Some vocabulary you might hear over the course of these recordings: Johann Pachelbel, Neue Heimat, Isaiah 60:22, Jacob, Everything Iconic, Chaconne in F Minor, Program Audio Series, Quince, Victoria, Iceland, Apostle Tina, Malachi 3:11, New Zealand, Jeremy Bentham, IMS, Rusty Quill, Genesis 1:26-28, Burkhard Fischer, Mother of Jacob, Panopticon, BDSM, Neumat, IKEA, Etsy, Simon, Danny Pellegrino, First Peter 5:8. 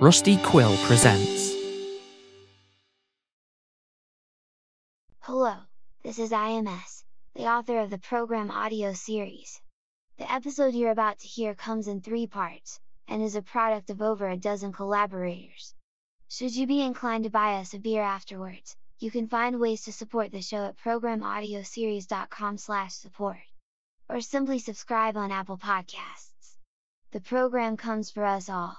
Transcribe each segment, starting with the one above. Rusty Quill presents. Hello, this is IMS, the author of the Program Audio Series. The episode you're about to hear comes in 3 parts, and is a product of over a dozen collaborators. Should you be inclined to buy us a beer afterwards, you can find ways to support the show at programaudioseries.com/support. Or simply subscribe on Apple Podcasts. The program comes for us all.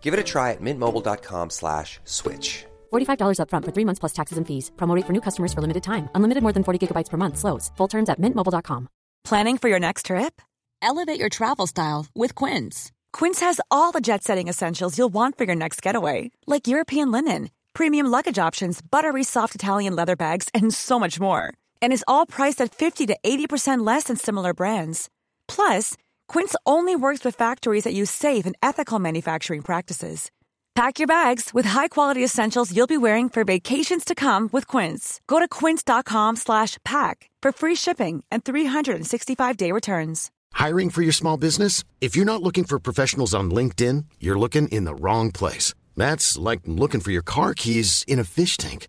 Give it a try at mintmobile.com/switch. $45 up front for 3 months plus taxes and fees. Promo rate for new customers for limited time. Unlimited more than 40 gigabytes per month slows. Full terms at mintmobile.com. Planning for your next trip? Elevate your travel style with Quince. Quince has all the jet-setting essentials you'll want for your next getaway, like European linen, premium luggage options, buttery soft Italian leather bags, and so much more. And is all priced at 50 to 80% less than similar brands. Plus, Quince only works with factories that use safe and ethical manufacturing practices. Pack your bags with high-quality essentials you'll be wearing for vacations to come with Quince. Go to quince.com/pack for free shipping and 365-day returns. Hiring for your small business? If you're not looking for professionals on LinkedIn, you're looking in the wrong place. That's like looking for your car keys in a fish tank.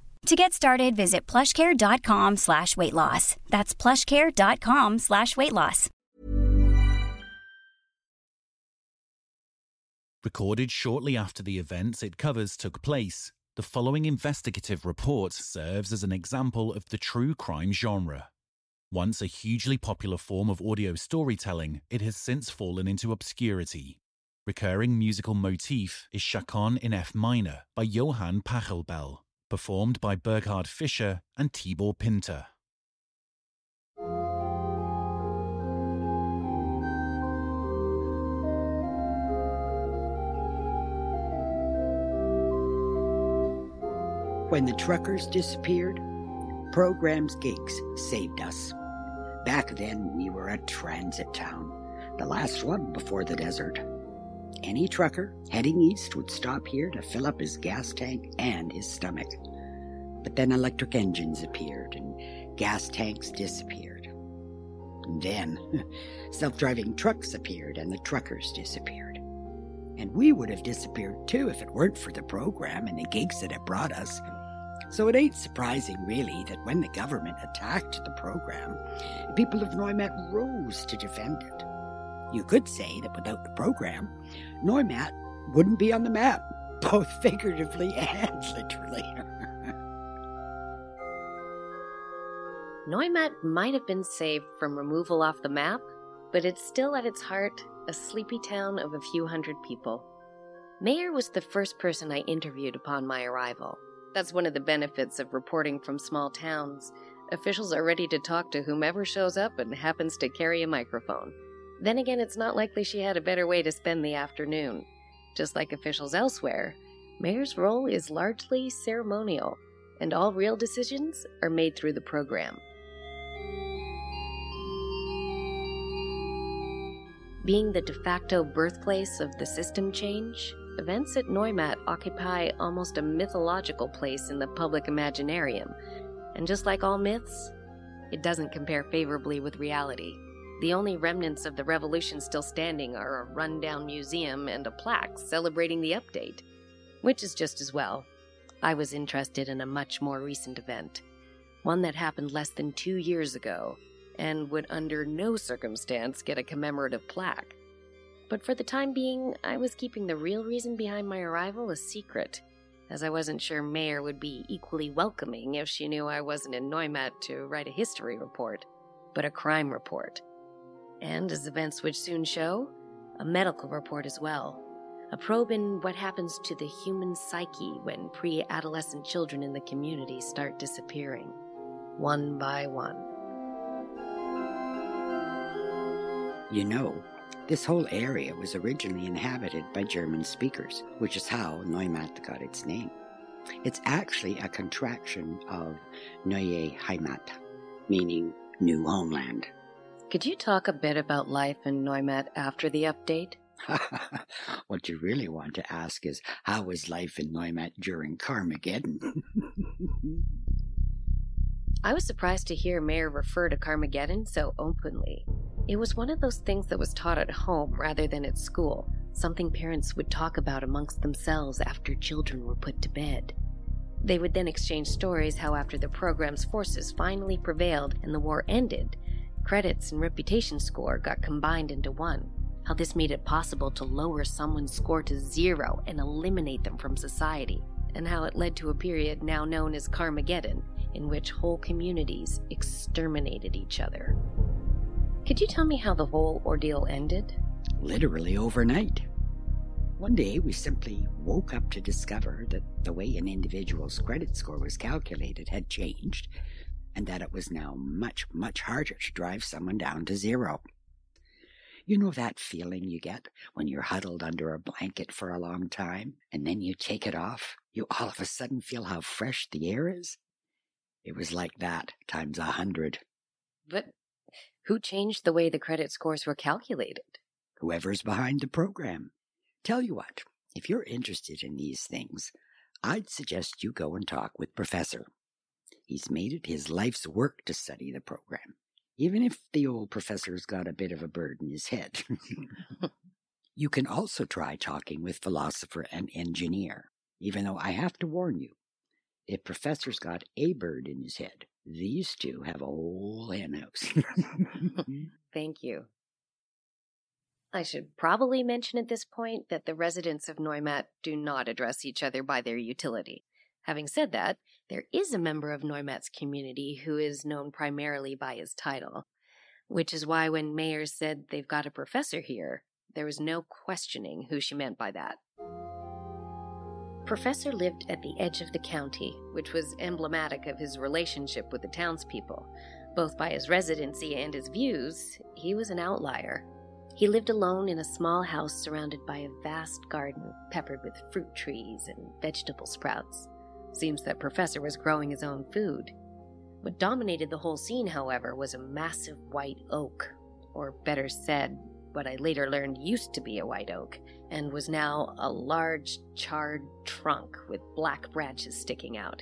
To get started, visit plushcare.com/weight-loss. That's plushcare.com/weight-loss. Recorded shortly after the events it covers took place, the following investigative report serves as an example of the true crime genre. Once a hugely popular form of audio storytelling, it has since fallen into obscurity. Recurring musical motif is Chaconne in F Minor by Johann Pachelbel, performed by Burkhard Fischer and Tibor Pinter. When the truckers disappeared, Program's gigs saved us. Back then, we were a transit town, the last one before the desert. Any trucker heading east would stop here to fill up his gas tank and his stomach. But then electric engines appeared and gas tanks disappeared. And then self-driving trucks appeared and the truckers disappeared. And we would have disappeared too if it weren't for the program and the gigs that it brought us. So it ain't surprising, really, that when the government attacked the program, the people of Neumat rose to defend it. You could say that without the program, Neumat wouldn't be on the map, both figuratively and literally. Neumat might have been saved from removal off the map, but it's still at its heart a sleepy town of a few hundred people. Mayer was the first person I interviewed upon my arrival. That's one of the benefits of reporting from small towns. Officials are ready to talk to whomever shows up and happens to carry a microphone. Then again, it's not likely she had a better way to spend the afternoon. Just like officials elsewhere, Mayer's role is largely ceremonial, and all real decisions are made through the program. Being the de facto birthplace of the system change, events at Neumat occupy almost a mythological place in the public imaginarium, and just like all myths, it doesn't compare favorably with reality. The only remnants of the revolution still standing are a rundown museum and a plaque celebrating the update, which is just as well. I was interested in a much more recent event, one that happened less than 2 years ago, and would under no circumstance get a commemorative plaque. But for the time being, I was keeping the real reason behind my arrival a secret, as I wasn't sure Mayer would be equally welcoming if she knew I wasn't in Neumat to write a history report, but a crime report. And, as events would soon show, a medical report as well, a probe in what happens to the human psyche when pre-adolescent children in the community start disappearing, one by one. You know, this whole area was originally inhabited by German speakers, which is how Neumat got its name. It's actually a contraction of Neue Heimat, meaning new homeland. Could you talk a bit about life in Neumat after the update? What you really want to ask is, how was life in Neumat during Carmageddon? I was surprised to hear Mayer refer to Carmageddon so openly. It was one of those things that was taught at home rather than at school, something parents would talk about amongst themselves after children were put to bed. They would then exchange stories how after the program's forces finally prevailed and the war ended, credits and reputation score got combined into one, how this made it possible to lower someone's score to 0 and eliminate them from society, and how it led to a period now known as Carmageddon, in which whole communities exterminated each other. Could you tell me how the whole ordeal ended? Literally overnight. One day, we simply woke up to discover that the way an individual's credit score was calculated had changed, and that it was now much, much harder to drive someone down to 0. You know that feeling you get when you're huddled under a blanket for a long time, and then you take it off? You all of a sudden feel how fresh the air is? It was like that, times 100. But who changed the way the credit scores were calculated? Whoever's behind the program. Tell you what, if you're interested in these things, I'd suggest you go and talk with Professor. He's made it his life's work to study the program, even if the old professor's got a bit of a bird in his head. You can also try talking with philosopher and engineer, even though I have to warn you, if Professor's got a bird in his head, these two have a whole henhouse. Thank you. I should probably mention at this point that the residents of Neumat do not address each other by their utility. Having said that, there is a member of Neumat's community who is known primarily by his title, which is why when Mayer said they've got a professor here, there was no questioning who she meant by that. Professor lived at the edge of the county, which was emblematic of his relationship with the townspeople. Both by his residency and his views, he was an outlier. He lived alone in a small house surrounded by a vast garden peppered with fruit trees and vegetable sprouts. Seems that Professor was growing his own food. What dominated the whole scene, however, was a massive white oak, or better said, what I later learned used to be a white oak, and was now a large, charred trunk with black branches sticking out.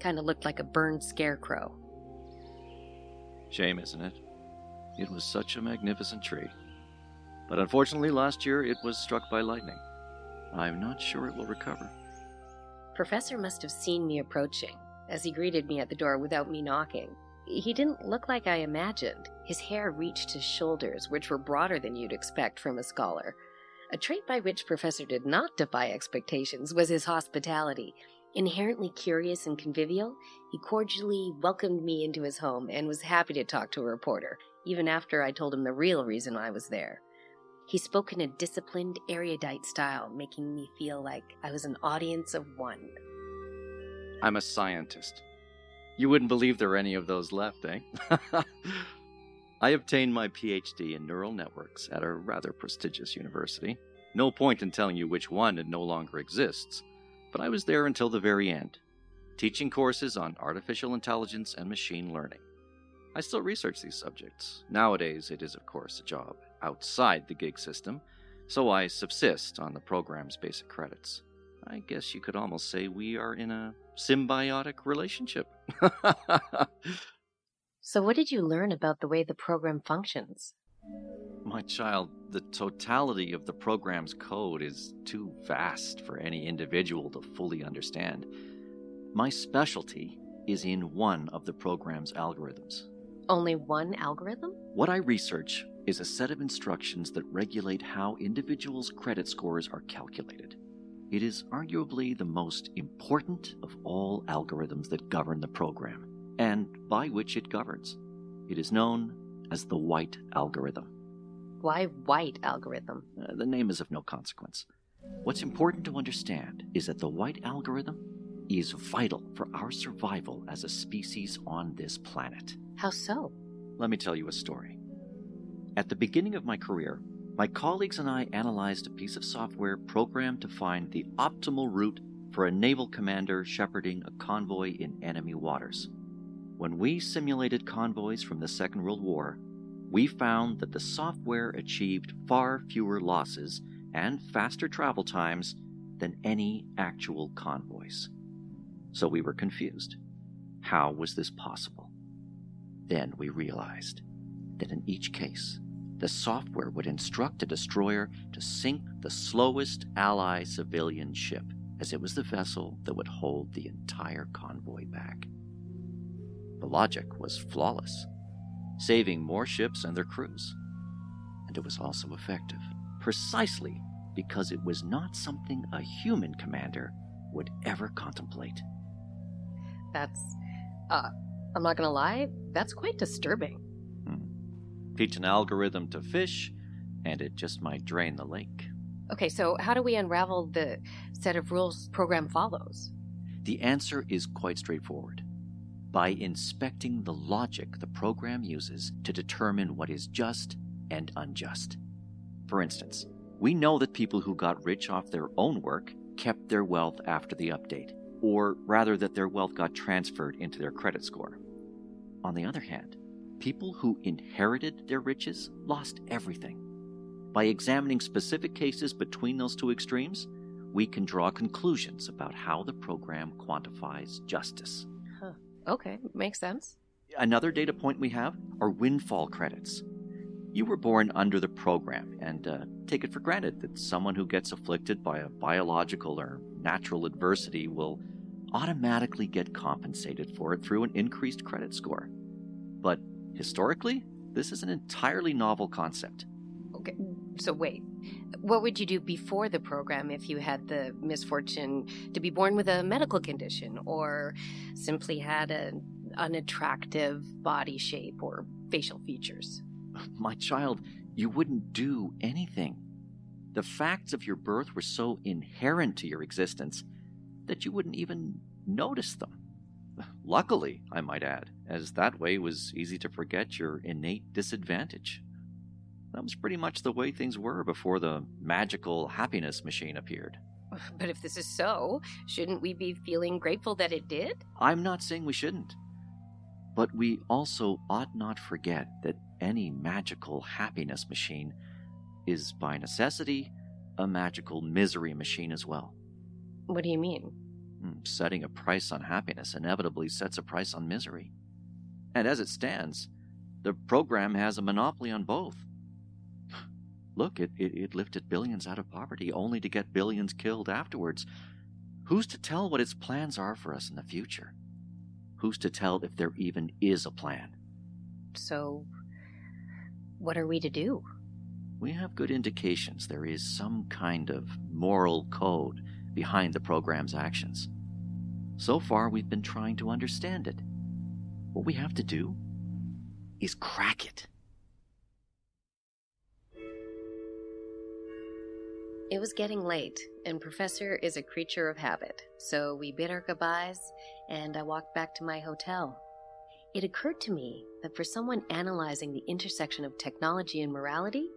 Kind of looked like a burned scarecrow. Shame, isn't it? It was such a magnificent tree. But unfortunately, last year it was struck by lightning. I'm not sure it will recover. Professor must have seen me approaching, as he greeted me at the door without me knocking. He didn't look like I imagined. His hair reached his shoulders, which were broader than you'd expect from a scholar. A trait by which Professor did not defy expectations was his hospitality. Inherently curious and convivial, he cordially welcomed me into his home and was happy to talk to a reporter, even after I told him the real reason I was there. He spoke in a disciplined, erudite style, making me feel like I was an audience of one. I'm a scientist. You wouldn't believe there are any of those left, eh? I obtained my PhD in neural networks at a rather prestigious university. No point in telling you which one, it no longer exists, but I was there until the very end, teaching courses on artificial intelligence and machine learning. I still research these subjects. Nowadays, it is, of course, a job outside the gig system, so I subsist on the program's basic credits. I guess you could almost say we are in a symbiotic relationship. So what did you learn about the way the program functions? My child, the totality of the program's code is too vast for any individual to fully understand. My specialty is in one of the program's algorithms. Only one algorithm? What I research is a set of instructions that regulate how individuals' credit scores are calculated. It is arguably the most important of all algorithms that govern the program, and by which it governs. It is known as the White Algorithm. Why White Algorithm? The name is of no consequence. What's important to understand is that the White Algorithm is vital for our survival as a species on this planet. How so? Let me tell you a story. At the beginning of my career, my colleagues and I analyzed a piece of software programmed to find the optimal route for a naval commander shepherding a convoy in enemy waters. When we simulated convoys from the Second World War, we found that the software achieved far fewer losses and faster travel times than any actual convoys. So we were confused. How was this possible? Then we realized that in each case, the software would instruct a destroyer to sink the slowest ally civilian ship, as it was the vessel that would hold the entire convoy back. The logic was flawless, saving more ships and their crews. And it was also effective, precisely because it was not something a human commander would ever contemplate. I'm not gonna lie, that's quite disturbing. Teach an algorithm to fish, and it just might drain the lake. Okay, so how do we unravel the set of rules program follows? The answer is quite straightforward. By inspecting the logic the program uses to determine what is just and unjust. For instance, we know that people who got rich off their own work kept their wealth after the update, or rather that their wealth got transferred into their credit score. On the other hand, people who inherited their riches lost everything. By examining specific cases between those two extremes, we can draw conclusions about how the program quantifies justice. Huh. Okay, makes sense. Another data point we have are windfall credits. You were born under the program and take it for granted that someone who gets afflicted by a biological or natural adversity will automatically get compensated for it through an increased credit score. But historically, this is an entirely novel concept. Okay, so wait. What would you do before the program if you had the misfortune to be born with a medical condition or simply had an unattractive body shape or facial features? My child, you wouldn't do anything. The facts of your birth were so inherent to your existence that you wouldn't even notice them. Luckily, I might add, as that way it was easy to forget your innate disadvantage. That was pretty much the way things were before the magical happiness machine appeared. But if this is so, shouldn't we be feeling grateful that it did? I'm not saying we shouldn't. But we also ought not forget that any magical happiness machine is, by necessity, a magical misery machine as well. What do you mean? Setting a price on happiness inevitably sets a price on misery. And as it stands, the program has a monopoly on both. Look, it lifted billions out of poverty only to get billions killed afterwards. Who's to tell what its plans are for us in the future? Who's to tell if there even is a plan? So What are we to do? We have good indications there is some kind of moral code behind the program's actions. So far, we've been trying to understand it. What we have to do is crack it. It was getting late, and Professor is a creature of habit, so we bid our goodbyes, and I walked back to my hotel. It occurred to me that for someone analyzing the intersection of technology and morality,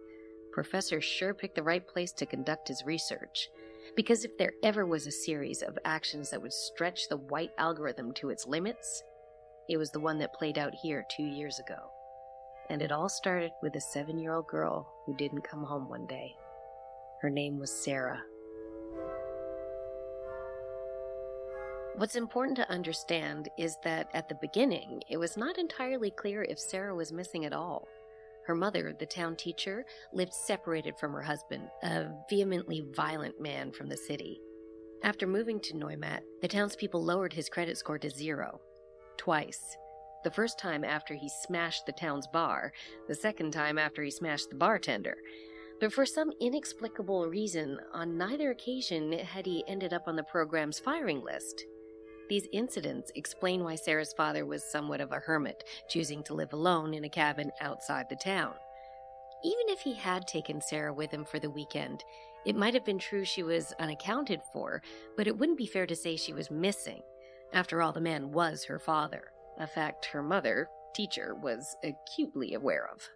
Professor sure picked the right place to conduct his research, because if there ever was a series of actions that would stretch the White Algorithm to its limits, it was the one that played out here 2 years ago. And it all started with a 7-year-old girl who didn't come home one day. Her name was Sarah. What's important to understand is that at the beginning, it was not entirely clear if Sarah was missing at all. Her mother, the town teacher, lived separated from her husband, a vehemently violent man from the city. After moving to Neumat, the townspeople lowered his credit score to 0. Twice. The first time after he smashed the town's bar, the second time after he smashed the bartender. But for some inexplicable reason, on neither occasion had he ended up on the program's firing list. These incidents explain why Sarah's father was somewhat of a hermit, choosing to live alone in a cabin outside the town. Even if he had taken Sarah with him for the weekend, it might have been true she was unaccounted for, but it wouldn't be fair to say she was missing. After all, the man was her father, a fact her mother, teacher, was acutely aware of.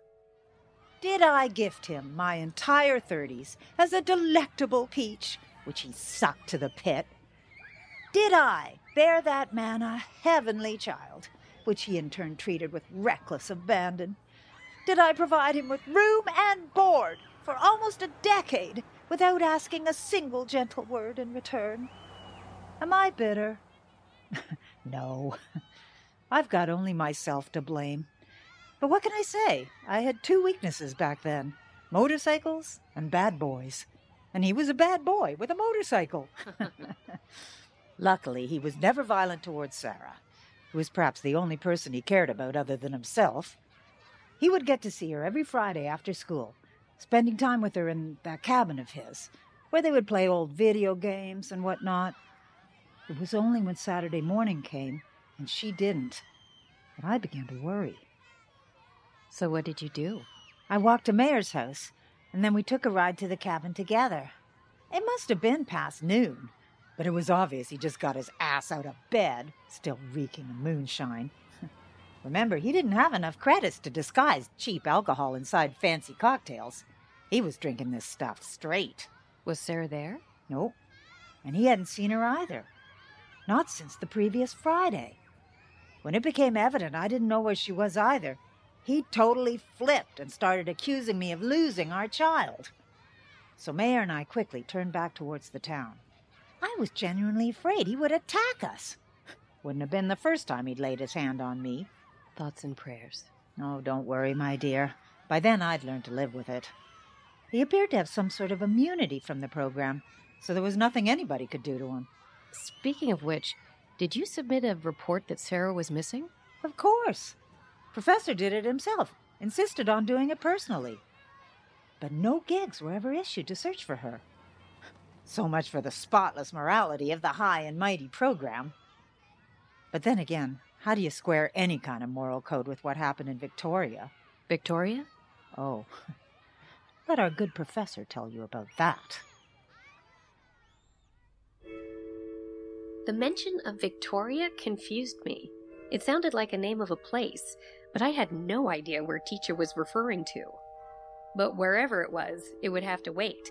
Did I gift him my entire 30s as a delectable peach, which he sucked to the pit? Did I bear that man a heavenly child, which he in turn treated with reckless abandon? Did I provide him with room and board for almost a decade without asking a single gentle word in return? Am I bitter? No. I've got only myself to blame. But what can I say? I had two weaknesses back then, motorcycles and bad boys. And he was a bad boy with a motorcycle. Luckily, he was never violent towards Sarah, who was perhaps the only person he cared about other than himself. He would get to see her every Friday after school, spending time with her in that cabin of his, where they would play old video games and whatnot. It was only when Saturday morning came, and she didn't, that I began to worry. So what did you do? I walked to Mayor's house, and then we took a ride to the cabin together. It must have been past noon. But it was obvious he just got his ass out of bed, still reeking of moonshine. Remember, he didn't have enough credits to disguise cheap alcohol inside fancy cocktails. He was drinking this stuff straight. Was Sarah there? Nope. And he hadn't seen her either. Not since the previous Friday. When it became evident I didn't know where she was either, he totally flipped and started accusing me of losing our child. So Mayor and I quickly turned back towards the town. I was genuinely afraid he would attack us. Wouldn't have been the first time he'd laid his hand on me. Thoughts and prayers. Oh, don't worry, my dear. By then I'd learned to live with it. He appeared to have some sort of immunity from the program, so there was nothing anybody could do to him. Speaking of which, did you submit a report that Sarah was missing? Of course. Professor did it himself, insisted on doing it personally. But no gigs were ever issued to search for her. So much for the spotless morality of the high and mighty program. But then again, how do you square any kind of moral code with what happened in Victoria? Victoria? Oh, let our good professor tell you about that. The mention of Victoria confused me. It sounded like a name of a place, but I had no idea where teacher was referring to. But wherever it would have to wait,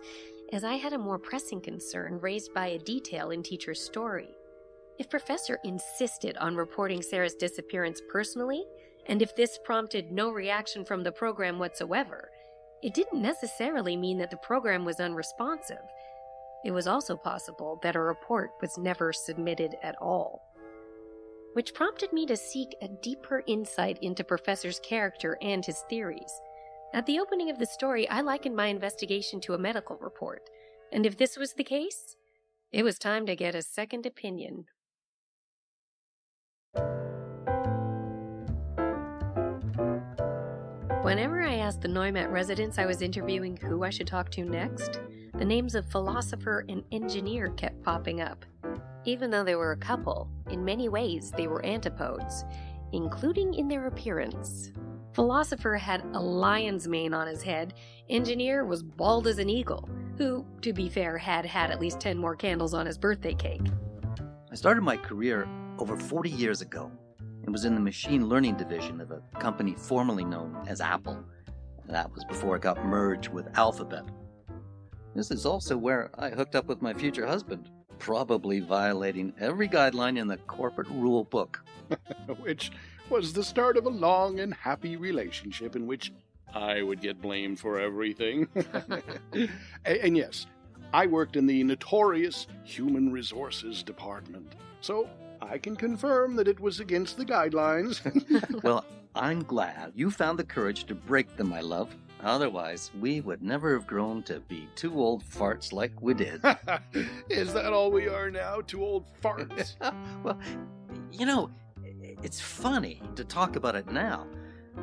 as I had a more pressing concern raised by a detail in teacher's story. If Professor insisted on reporting Sarah's disappearance personally, and if this prompted no reaction from the program whatsoever, it didn't necessarily mean that the program was unresponsive. It was also possible that a report was never submitted at all, which prompted me to seek a deeper insight into Professor's character and his theories. At the opening of the story, I likened my investigation to a medical report, and if this was the case, it was time to get a second opinion. Whenever I asked the Neumat residents I was interviewing who I should talk to next, the names of philosopher and engineer kept popping up. Even though they were a couple, in many ways they were antipodes, including in their appearance. Philosopher had a lion's mane on his head, engineer was bald as an eagle, who, to be fair, had at least 10 more candles on his birthday cake. I started my career over 40 years ago and was in the machine learning division of a company formerly known as Apple. That was before it got merged with Alphabet. This is also where I hooked up with my future husband, probably violating every guideline in the corporate rule book. Which was the start of a long and happy relationship in which I would get blamed for everything. And yes, I worked in the notorious Human Resources Department, so I can confirm that it was against the guidelines. Well, I'm glad you found the courage to break them, my love. Otherwise, we would never have grown to be two old farts like we did. Is that all we are now, two old farts? Well, you know, it's funny to talk about it now,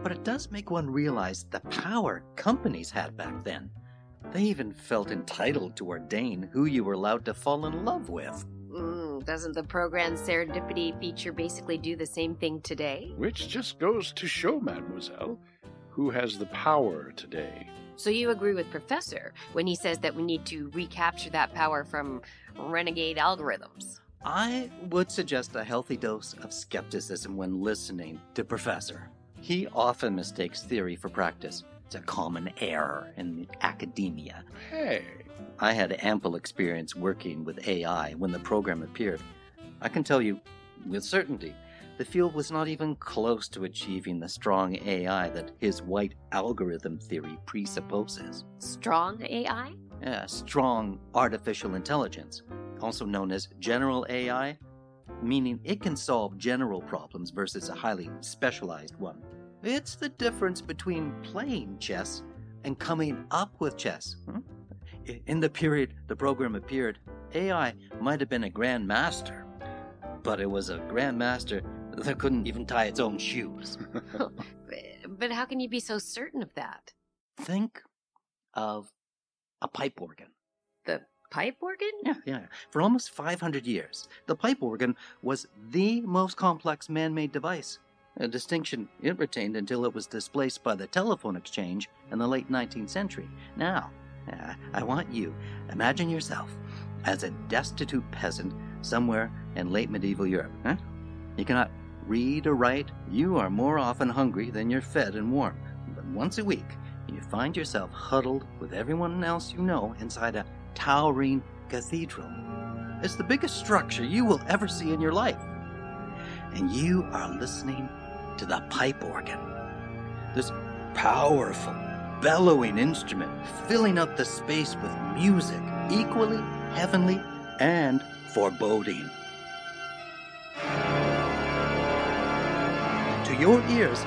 but it does make one realize the power companies had back then. They even felt entitled to ordain who you were allowed to fall in love with. Doesn't the program serendipity feature basically do the same thing today? Which just goes to show, Mademoiselle, who has the power today. So you agree with Professor when he says that we need to recapture that power from renegade algorithms? I would suggest a healthy dose of skepticism when listening to Professor. He often mistakes theory for practice. It's a common error in academia. Hey! I had ample experience working with AI when the program appeared. I can tell you with certainty, the field was not even close to achieving the strong AI that his white algorithm theory presupposes. Strong AI? Yeah, strong artificial intelligence, also known as general AI, meaning it can solve general problems versus a highly specialized one. It's the difference between playing chess and coming up with chess. In the period the program appeared, AI might have been a grandmaster, but it was a grandmaster that couldn't even tie its own shoes. But how can you be so certain of that? Think of a pipe organ. The pipe organ? Yeah. For almost 500 years, the pipe organ was the most complex man-made device, a distinction it retained until it was displaced by the telephone exchange in the late 19th century. Now, I want you, imagine yourself as a destitute peasant somewhere in late medieval Europe. Huh? You cannot read or write. You are more often hungry than you're fed and warm. But once a week, you find yourself huddled with everyone else you know inside a towering cathedral. It's the biggest structure you will ever see in your life. And you are listening to the pipe organ. This powerful, bellowing instrument filling up the space with music equally heavenly and foreboding. To your ears,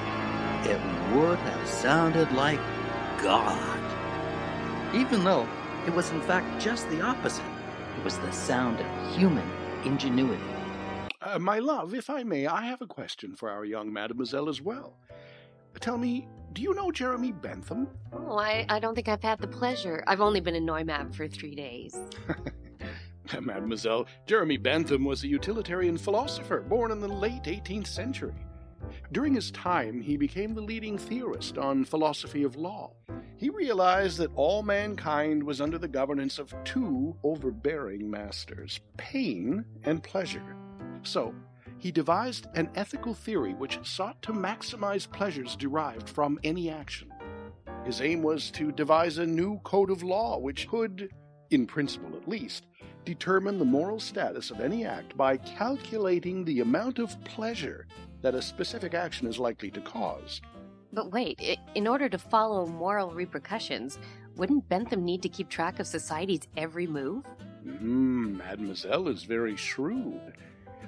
it would have sounded like God, even though it was in fact just the opposite. It was the sound of human ingenuity. My love, if I may, I have a question for our young mademoiselle as well. Tell me, do you know Jeremy Bentham? Oh, I don't think I've had the pleasure. I've only been in Neumat for 3 days. Mademoiselle, Jeremy Bentham was a utilitarian philosopher born in the late 18th century. During his time, he became the leading theorist on philosophy of law. He realized that all mankind was under the governance of two overbearing masters, pain and pleasure. So, he devised an ethical theory which sought to maximize pleasures derived from any action. His aim was to devise a new code of law which could, in principle at least, determine the moral status of any act by calculating the amount of pleasure that a specific action is likely to cause. But wait, in order to follow moral repercussions, wouldn't Bentham need to keep track of society's every move? Mademoiselle is very shrewd.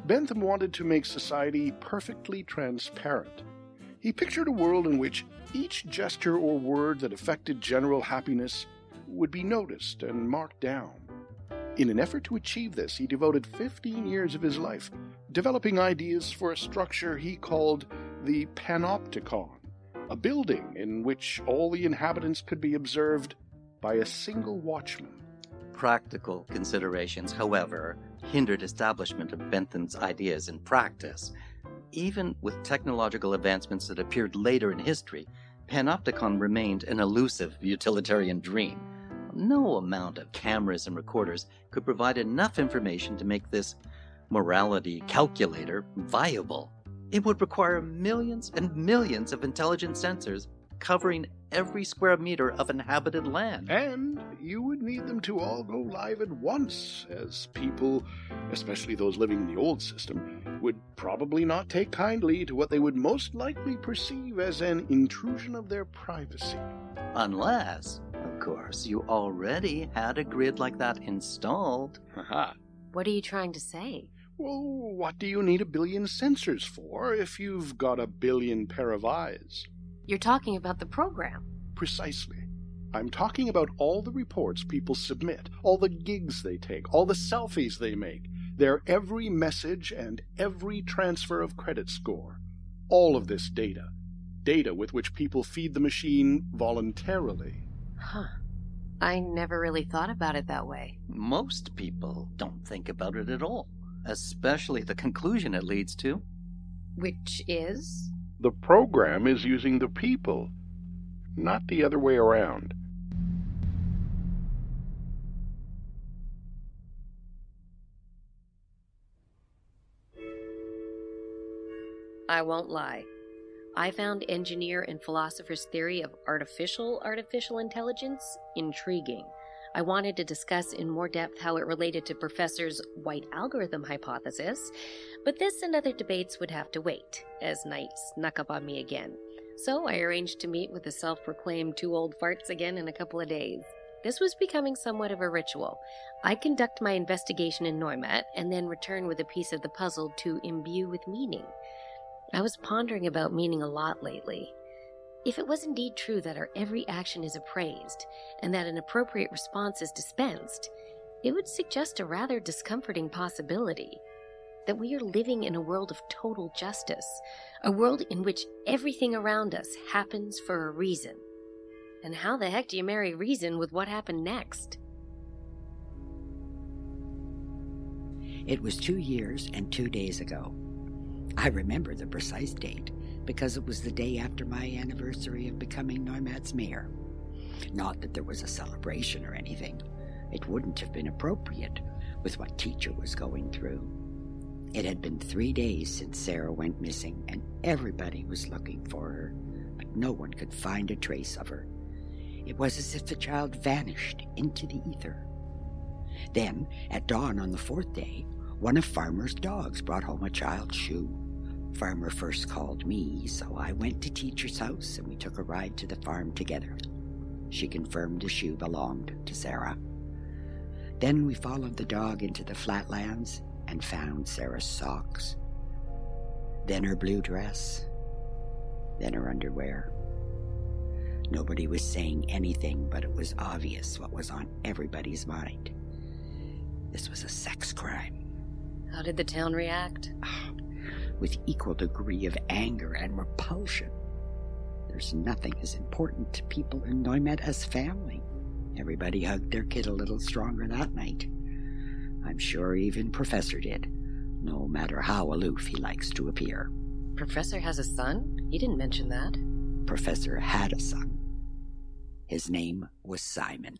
Bentham wanted to make society perfectly transparent. He pictured a world in which each gesture or word that affected general happiness would be noticed and marked down. In an effort to achieve this, he devoted 15 years of his life developing ideas for a structure he called the Panopticon, a building in which all the inhabitants could be observed by a single watchman. Practical considerations, however, hindered establishment of Bentham's ideas in practice. Even with technological advancements that appeared later in history, Panopticon remained an elusive utilitarian dream. No amount of cameras and recorders could provide enough information to make this morality calculator viable. It would require millions and millions of intelligent sensors covering every square meter of inhabited land. And you would need them to all go live at once, as people, especially those living in the old system, would probably not take kindly to what they would most likely perceive as an intrusion of their privacy. Unless, of course, you already had a grid like that installed. Haha. What are you trying to say? Well, what do you need 1 billion sensors for if you've got 1 billion pair of eyes? You're talking about the program. Precisely. I'm talking about all the reports people submit, all the gigs they take, all the selfies they make, their every message and every transfer of credit score. All of this data. Data with which people feed the machine voluntarily. Huh. I never really thought about it that way. Most people don't think about it at all, especially the conclusion it leads to. Which is? The program is using the people, not the other way around. I won't lie. I found engineer and philosopher's theory of artificial intelligence intriguing. I wanted to discuss in more depth how it related to Professor's White Algorithm hypothesis, but this and other debates would have to wait, as night snuck up on me again. So I arranged to meet with the self-proclaimed two old farts again in a couple of days. This was becoming somewhat of a ritual. I conduct my investigation in Neumat, and then return with a piece of the puzzle to imbue with meaning. I was pondering about meaning a lot lately. If it was indeed true that our every action is appraised and that an appropriate response is dispensed, it would suggest a rather discomforting possibility that we are living in a world of total justice, a world in which everything around us happens for a reason. And how the heck do you marry reason with what happened next? It was 2 years and 2 days ago. I remember the precise date, because it was the day after my anniversary of becoming Neumat's mayor. Not that there was a celebration or anything. It wouldn't have been appropriate with what teacher was going through. It had been 3 days since Sarah went missing, and everybody was looking for her, but no one could find a trace of her. It was as if the child vanished into the ether. Then, at dawn on the 4th day, one of Farmer's dogs brought home a child's shoe. Farmer first called me, so I went to teacher's house and we took a ride to the farm together. She confirmed the shoe belonged to Sarah. Then we followed the dog into the flatlands and found Sarah's socks, then her blue dress, then her underwear. Nobody was saying anything, but it was obvious what was on everybody's mind. This was a sex crime. How did the town react? With equal degree of anger and repulsion. There's nothing as important to people in Neumat as family. Everybody hugged their kid a little stronger that night. I'm sure even Professor did, no matter how aloof he likes to appear. Professor has a son? He didn't mention that. Professor had a son. His name was Simon.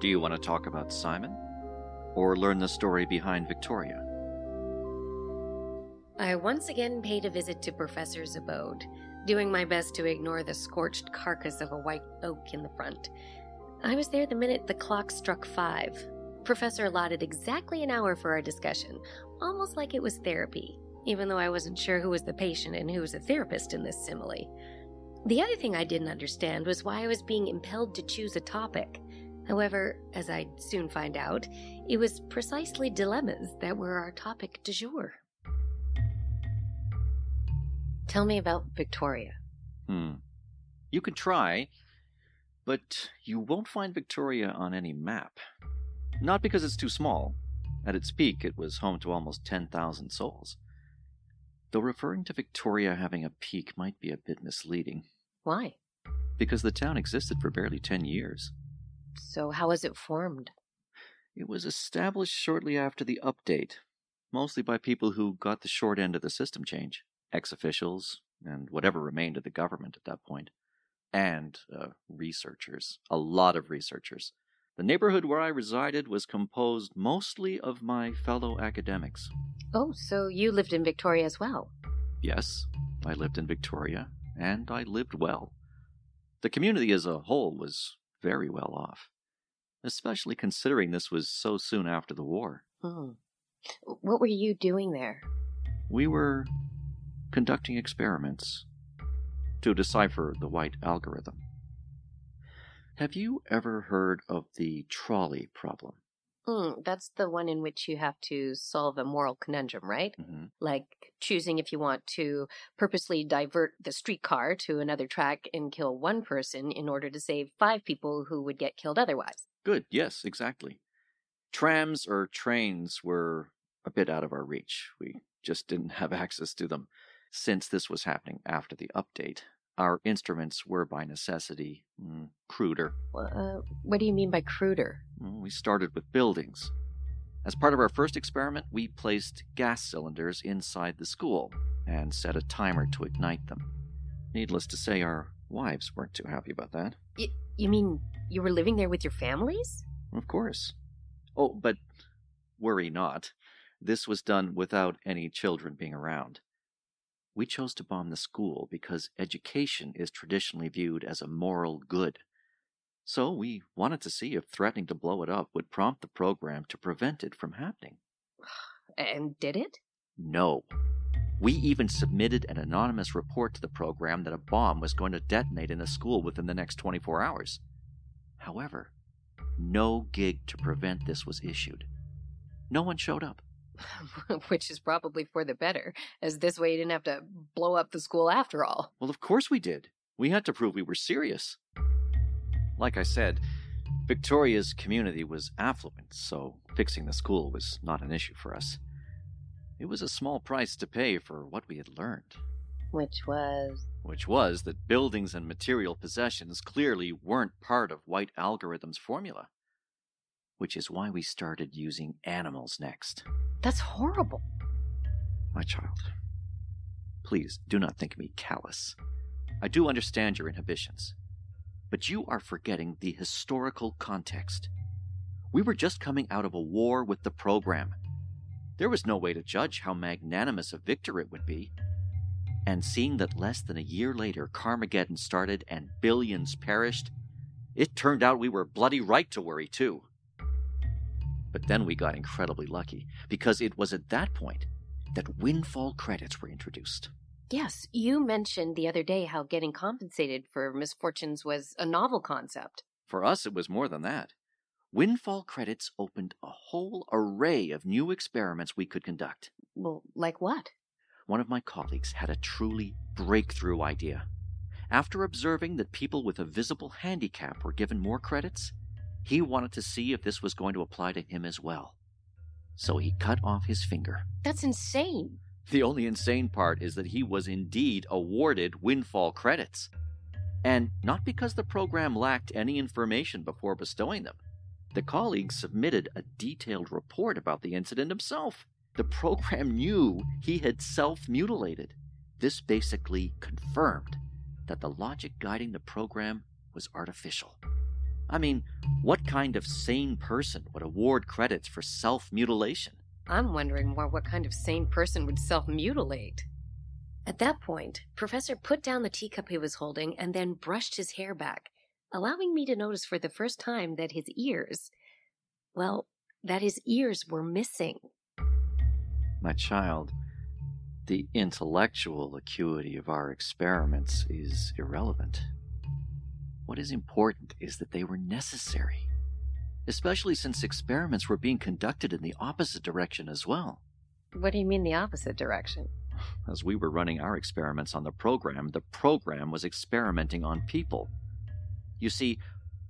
Do you want to talk about Simon? Or learn the story behind Victoria? I once again paid a visit to Professor's abode, doing my best to ignore the scorched carcass of a white oak in the front. I was there the minute the clock struck 5. Professor allotted exactly an hour for our discussion, almost like it was therapy, even though I wasn't sure who was the patient and who was the therapist in this simile. The other thing I didn't understand was why I was being impelled to choose a topic. However, as I'd soon find out, it was precisely dilemmas that were our topic du jour. Tell me about Victoria. You can try, but you won't find Victoria on any map. Not because it's too small. At its peak, it was home to almost 10,000 souls. Though referring to Victoria having a peak might be a bit misleading. Why? Because the town existed for barely 10 years. So how was it formed? It was established shortly after the update, mostly by people who got the short end of the system change, ex-officials, and whatever remained of the government at that point, and researchers, a lot of researchers. The neighborhood where I resided was composed mostly of my fellow academics. Oh, so you lived in Victoria as well? Yes, I lived in Victoria, and I lived well. The community as a whole was very well off, especially considering this was so soon after the war. What were you doing there? We were conducting experiments to decipher the White Algorithm. Have you ever heard of the trolley problem? That's the one in which you have to solve a moral conundrum, right? Mm-hmm. Like choosing if you want to purposely divert the streetcar to another track and kill one person in order to save 5 people who would get killed otherwise. Good, yes, exactly. Trams or trains were a bit out of our reach. We just didn't have access to them. Since this was happening after the update, our instruments were by necessity cruder. What do you mean by cruder? We started with buildings. As part of our first experiment, we placed gas cylinders inside the school and set a timer to ignite them. Needless to say, our wives weren't too happy about that. You mean you were living there with your families? Of course. Oh, but worry not. This was done without any children being around. We chose to bomb the school because education is traditionally viewed as a moral good. So we wanted to see if threatening to blow it up would prompt the program to prevent it from happening. And did it? No. We even submitted an anonymous report to the program that a bomb was going to detonate in a school within the next 24 hours. However, no gig to prevent this was issued. No one showed up. Which is probably for the better, as this way you didn't have to blow up the school after all. Well, of course we did. We had to prove we were serious. Like I said, Victoria's community was affluent, so fixing the school was not an issue for us. It was a small price to pay for what we had learned. Which was that buildings and material possessions clearly weren't part of White Algorithm's formula. Which is why we started using animals next. That's horrible. My child, please do not think me callous. I do understand your inhibitions, but you are forgetting the historical context. We were just coming out of a war with the program. There was no way to judge how magnanimous a victor it would be. And seeing that less than a year later Carmageddon started and billions perished, it turned out we were bloody right to worry too. But then we got incredibly lucky, because it was at that point that windfall credits were introduced. Yes, you mentioned the other day how getting compensated for misfortunes was a novel concept. For us, it was more than that. Windfall credits opened a whole array of new experiments we could conduct. Well, like what? One of my colleagues had a truly breakthrough idea. After observing that people with a visible handicap were given more credits, he wanted to see if this was going to apply to him as well. So he cut off his finger. That's insane. The only insane part is that he was indeed awarded windfall credits. And not because the program lacked any information before bestowing them. The colleague submitted a detailed report about the incident himself. The program knew he had self-mutilated. This basically confirmed that the logic guiding the program was artificial. I mean, what kind of sane person would award credits for self-mutilation? I'm wondering more what kind of sane person would self-mutilate. At that point, Professor put down the teacup he was holding and then brushed his hair back, allowing me to notice for the first time that his ears were missing. My child, the intellectual acuity of our experiments is irrelevant. What is important is that they were necessary, especially since experiments were being conducted in the opposite direction as well. What do you mean the opposite direction? As we were running our experiments on the program was experimenting on people. You see,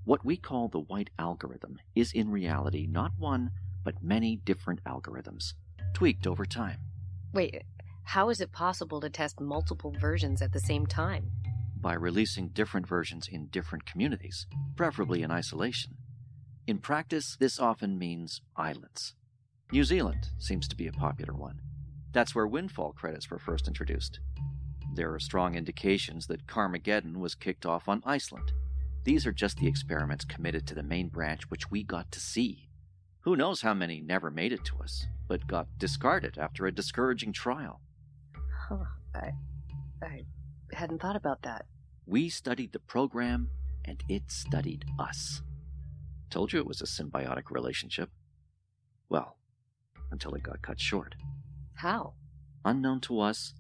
what we call the White Algorithm is in reality not one, but many different algorithms, tweaked over time. Wait, how is it possible to test multiple versions at the same time? By releasing different versions in different communities, preferably in isolation. In practice, this often means islands. New Zealand seems to be a popular one. That's where windfall credits were first introduced. There are strong indications that Carmageddon was kicked off on Iceland. These are just the experiments committed to the main branch which we got to see. Who knows how many never made it to us, but got discarded after a discouraging trial. Huh, I hadn't thought about that. We studied the program, and it studied us. Told you it was a symbiotic relationship. Well, until it got cut short. How? Unknown to us,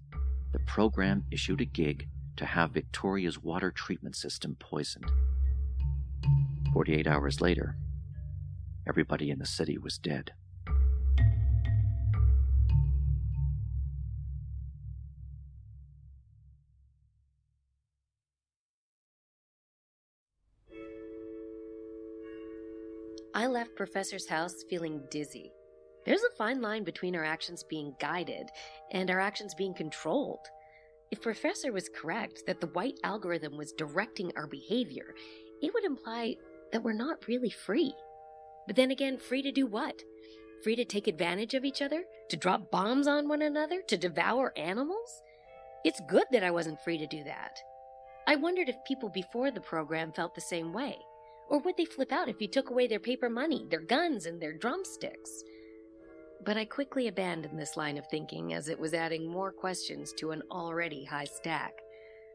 the program issued a gig to have Victoria's water treatment system poisoned. 48 hours later, everybody in the city was dead. I left Professor's house feeling dizzy. There's a fine line between our actions being guided and our actions being controlled. If Professor was correct that the White Algorithm was directing our behavior, it would imply that we're not really free. But then again, free to do what? Free to take advantage of each other? To drop bombs on one another? To devour animals? It's good that I wasn't free to do that. I wondered if people before the program felt the same way. Or would they flip out if you took away their paper money, their guns, and their drumsticks? But I quickly abandoned this line of thinking as it was adding more questions to an already high stack.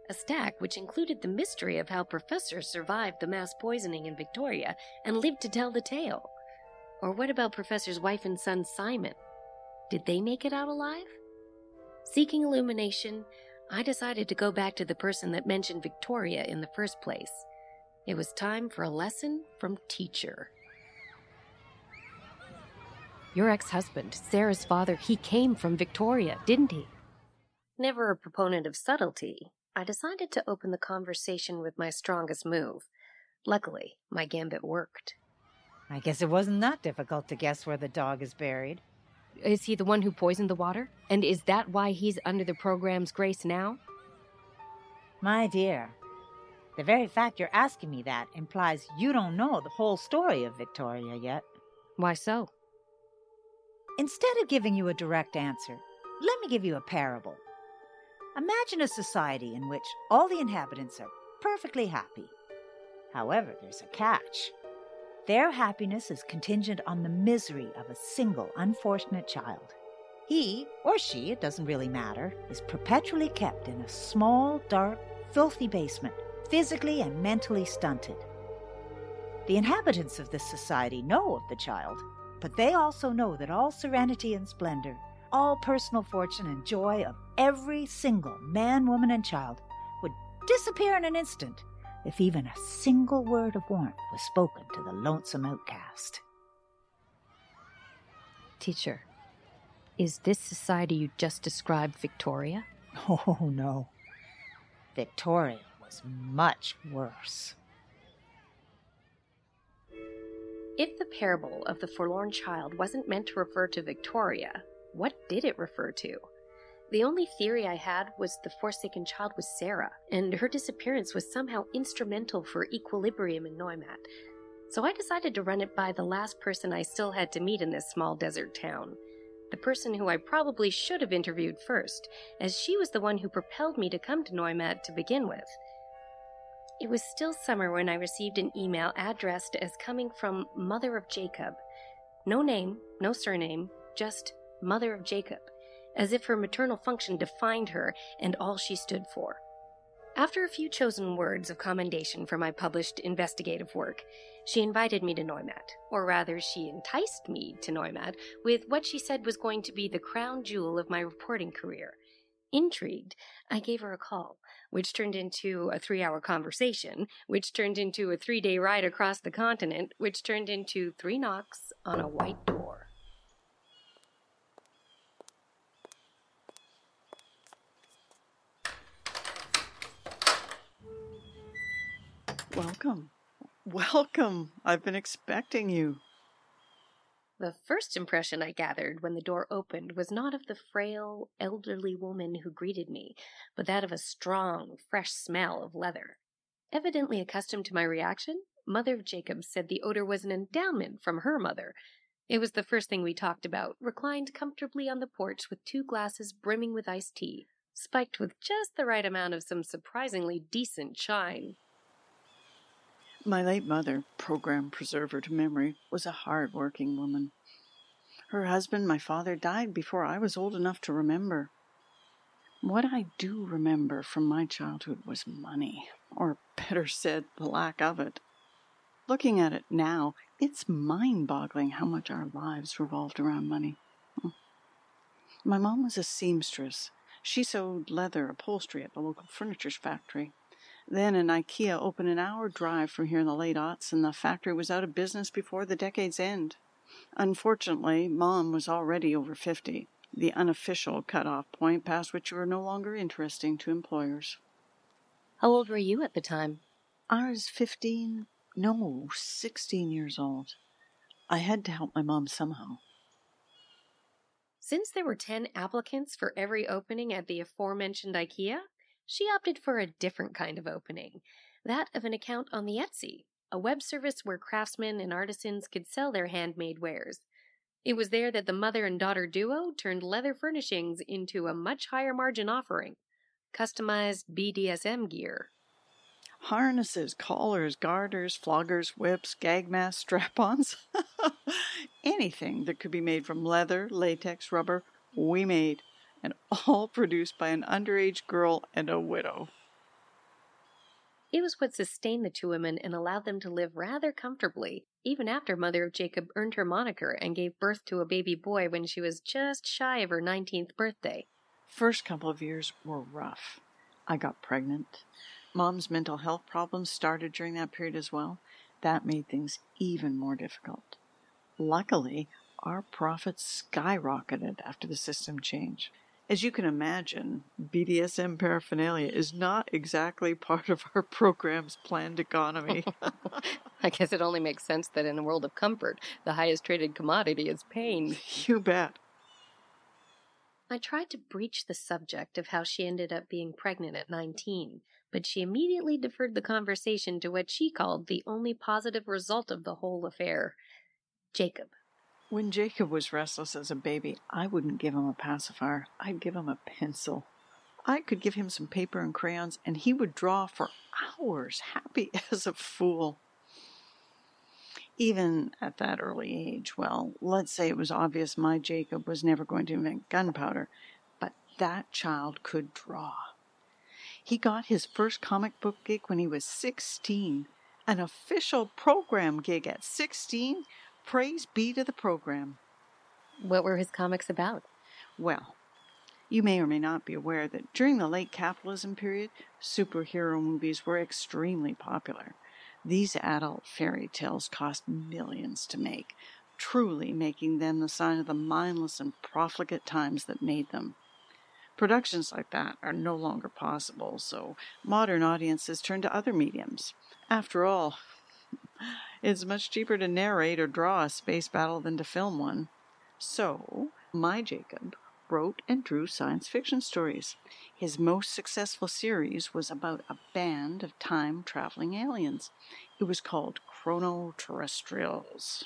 A stack which included the mystery of how Professor survived the mass poisoning in Victoria and lived to tell the tale. Or what about Professor's wife and son Simon? Did they make it out alive? Seeking illumination, I decided to go back to the person that mentioned Victoria in the first place. It was time for a lesson from teacher. Your ex-husband, Sarah's father, he came from Victoria, didn't he? Never a proponent of subtlety, I decided to open the conversation with my strongest move. Luckily, my gambit worked. I guess it wasn't that difficult to guess where the dog is buried. Is he the one who poisoned the water? And is that why he's under the program's grace now? My dear, the very fact you're asking me that implies you don't know the whole story of Victoria yet. Why so? Instead of giving you a direct answer, let me give you a parable. Imagine a society in which all the inhabitants are perfectly happy. However, there's a catch. Their happiness is contingent on the misery of a single unfortunate child. He, or she, it doesn't really matter, is perpetually kept in a small, dark, filthy basement, physically and mentally stunted. The inhabitants of this society know of the child, but they also know that all serenity and splendor, all personal fortune and joy of every single man, woman, and child would disappear in an instant if even a single word of warmth was spoken to the lonesome outcast. Teacher, is this society you just described Victoria? Oh, no. Victoria was much worse. If the parable of the forlorn child wasn't meant to refer to Victoria, what did it refer to? The only theory I had was the forsaken child was Sarah, and her disappearance was somehow instrumental for equilibrium in Neumat. So I decided to run it by the last person I still had to meet in this small desert town, the person who I probably should have interviewed first, as she was the one who propelled me to come to Neumat to begin with. It was still summer when I received an email addressed as coming from Mother of Jacob. No name, no surname, just Mother of Jacob, as if her maternal function defined her and all she stood for. After a few chosen words of commendation for my published investigative work, she invited me to Neumat, or rather she enticed me to Neumat with what she said was going to be the crown jewel of my reporting career. Intrigued, I gave her a call, which turned into a 3-hour conversation, which turned into a 3-day ride across the continent, which turned into 3 knocks on a white door. Welcome. I've been expecting you. The first impression I gathered when the door opened was not of the frail, elderly woman who greeted me, but that of a strong, fresh smell of leather. Evidently accustomed to my reaction, Mother of Jacob said the odor was an endowment from her mother. It was the first thing we talked about, reclined comfortably on the porch with two glasses brimming with iced tea, spiked with just the right amount of some surprisingly decent chine. My late mother, program preserver to memory, was a hard-working woman. Her husband, my father, died before I was old enough to remember. What I do remember from my childhood was money, or better said, the lack of it. Looking at it now, it's mind-boggling how much our lives revolved around money. My mom was a seamstress. She sewed leather upholstery at the local furniture factory. Then an IKEA opened an hour drive from here in the late aughts, and the factory was out of business before the decade's end. Unfortunately, Mom was already over 50, the unofficial cutoff point past which you were no longer interesting to employers. How old were you at the time? I was 16 years old. I had to help my mom somehow. Since there were 10 applicants for every opening at the aforementioned IKEA, she opted for a different kind of opening, that of an account on the Etsy, a web service where craftsmen and artisans could sell their handmade wares. It was there that the mother and daughter duo turned leather furnishings into a much higher margin offering, customized BDSM gear. Harnesses, collars, garters, floggers, whips, gag masks, strap-ons. Anything that could be made from leather, latex, rubber, we made. And all produced by an underage girl and a widow. It was what sustained the two women and allowed them to live rather comfortably, even after Mother of Jacob earned her moniker and gave birth to a baby boy when she was just shy of her 19th birthday. First couple of years were rough. I got pregnant. Mom's mental health problems started during that period as well. That made things even more difficult. Luckily, our profits skyrocketed after the system change. As you can imagine, BDSM paraphernalia is not exactly part of our program's planned economy. I guess it only makes sense that in a world of comfort, the highest traded commodity is pain. You bet. I tried to breach the subject of how she ended up being pregnant at 19, but she immediately deferred the conversation to what she called the only positive result of the whole affair, Jacob. When Jacob was restless as a baby, I wouldn't give him a pacifier. I'd give him a pencil. I could give him some paper and crayons, and he would draw for hours, happy as a fool. Even at that early age, well, let's say it was obvious my Jacob was never going to invent gunpowder, but that child could draw. He got his first comic book gig when he was 16. An official program gig at 16? Praise be to the program. What were his comics about? Well, you may or may not be aware that during the late capitalism period, superhero movies were extremely popular. These adult fairy tales cost millions to make, truly making them the sign of the mindless and profligate times that made them. Productions like that are no longer possible, so modern audiences turn to other mediums. After all, it's much cheaper to narrate or draw a space battle than to film one. So, my Jacob wrote and drew science fiction stories. His most successful series was about a band of time-traveling aliens. It was called Chrono-Terrestrials.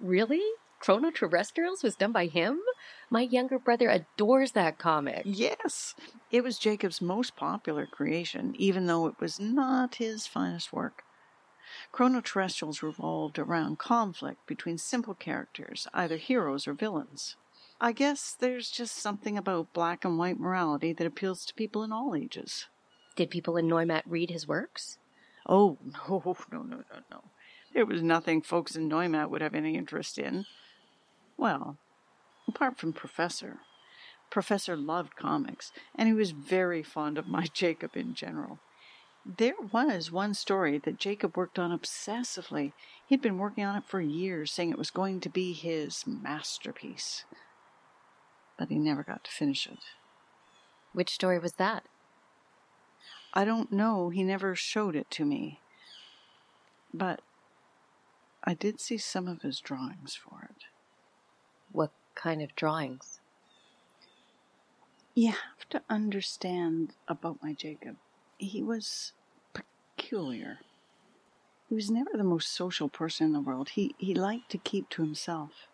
Really? Chrono-Terrestrials was done by him? My younger brother adores that comic. Yes, it was Jacob's most popular creation, even though it was not his finest work. Chrono-Terrestrials revolved around conflict between simple characters, either heroes or villains. I guess there's just something about black and white morality that appeals to people in all ages. Did people in Neumat read his works? Oh, no. There was nothing folks in Neumat would have any interest in. Well, apart from Professor. Professor loved comics, and he was very fond of my Jacob in general. There was one story that Jacob worked on obsessively. He'd been working on it for years, saying it was going to be his masterpiece. But he never got to finish it. Which story was that? I don't know. He never showed it to me. But I did see some of his drawings for it. What kind of drawings? You have to understand about my Jacob. He was peculiar. He was never the most social person in the world. He liked to keep to himself.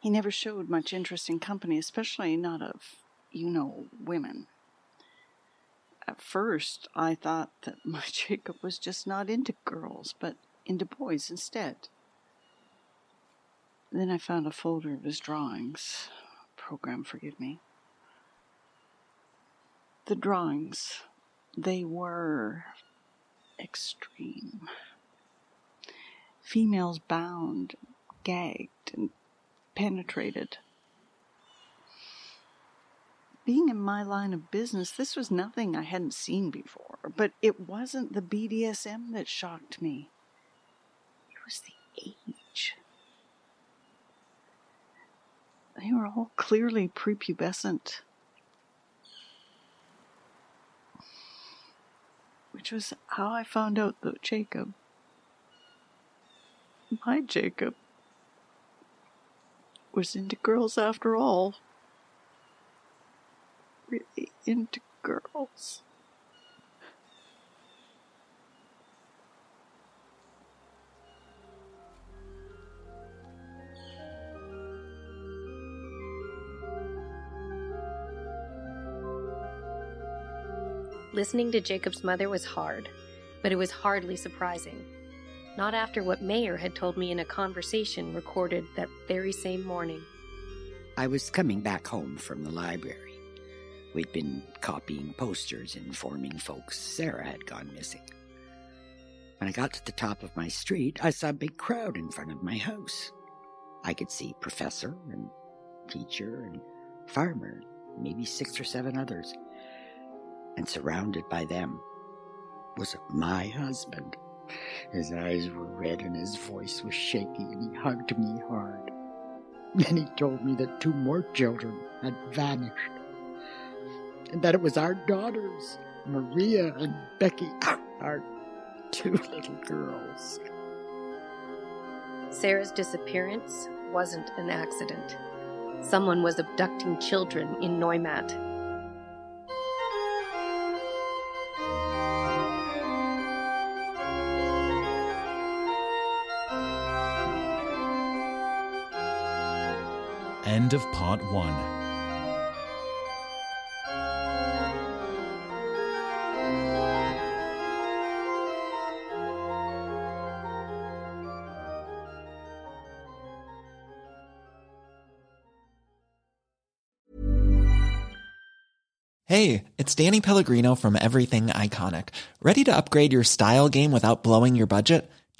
He never showed much interest in company, especially not of, women. At first, I thought that my Jacob was just not into girls, but into boys instead. Then I found a folder of his drawings. Program, forgive me. The drawings, they were extreme. Females bound, gagged, and penetrated. Being in my line of business, this was nothing I hadn't seen before, but it wasn't the BDSM that shocked me. It was the age. They were all clearly prepubescent, which was how I found out that Jacob, my Jacob, was into girls after all. Really into girls. Listening to Jacob's mother was hard, but it was hardly surprising. Not after what Mayer had told me in a conversation recorded that very same morning. I was coming back home from the library. We'd been copying posters, informing folks Sarah had gone missing. When I got to the top of my street, I saw a big crowd in front of my house. I could see professor and teacher and farmer, maybe 6 or 7 others. And surrounded by them was my husband. His eyes were red and his voice was shaky, and he hugged me hard. Then he told me that 2 more children had vanished, and that it was our daughters, Maria and Becky, our 2 little girls. Sarah's disappearance wasn't an accident. Someone was abducting children in Neumat. End of part 1. Hey, it's Danny Pellegrino from Everything Iconic. Ready to upgrade your style game without blowing your budget?